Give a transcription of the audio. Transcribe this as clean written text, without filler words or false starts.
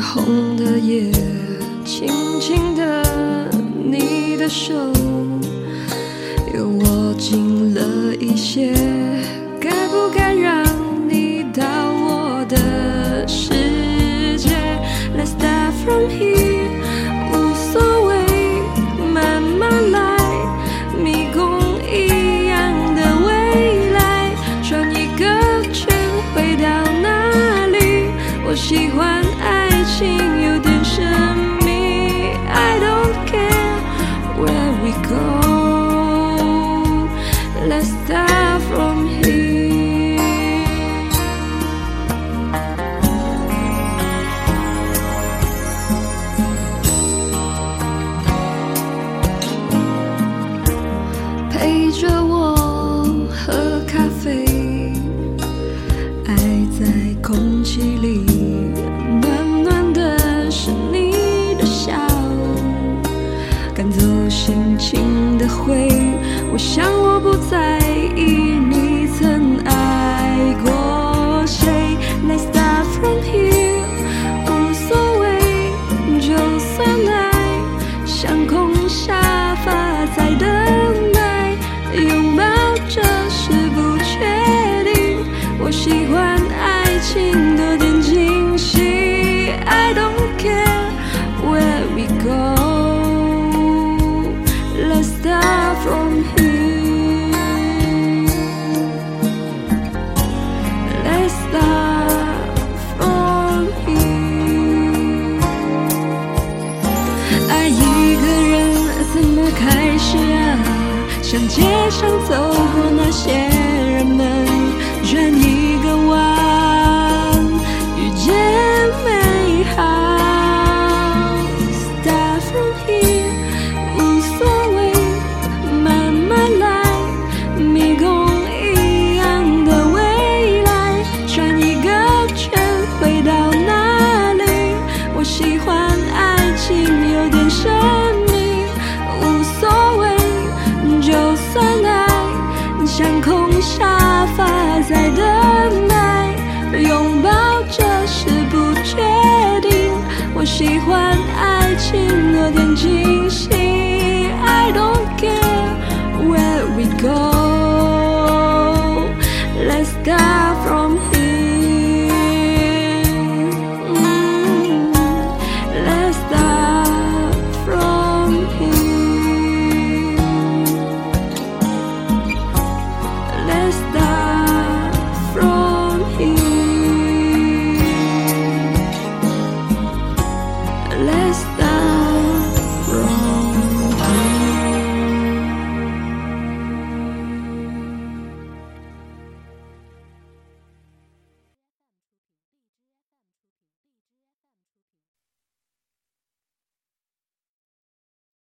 红的夜，轻轻的，你的手又握紧了一些，该不该让你到我的世界 ？Let's start from here， 无所谓，慢慢来，迷宫一样的未来，转一个圈回到哪里？我喜欢爱。有点神秘 I don't care where we go Let's start from here 陪着我喝咖啡爱在空气里轻轻的回，我想我不在意你曾爱过谁 Let's start from here 无所谓就算爱像空沙发在等待拥抱着是不确定我喜欢爱情多点惊喜 I don't care where we go Let's start from here. Let's start from here. 爱一个人怎么开始啊？像街上走过那些。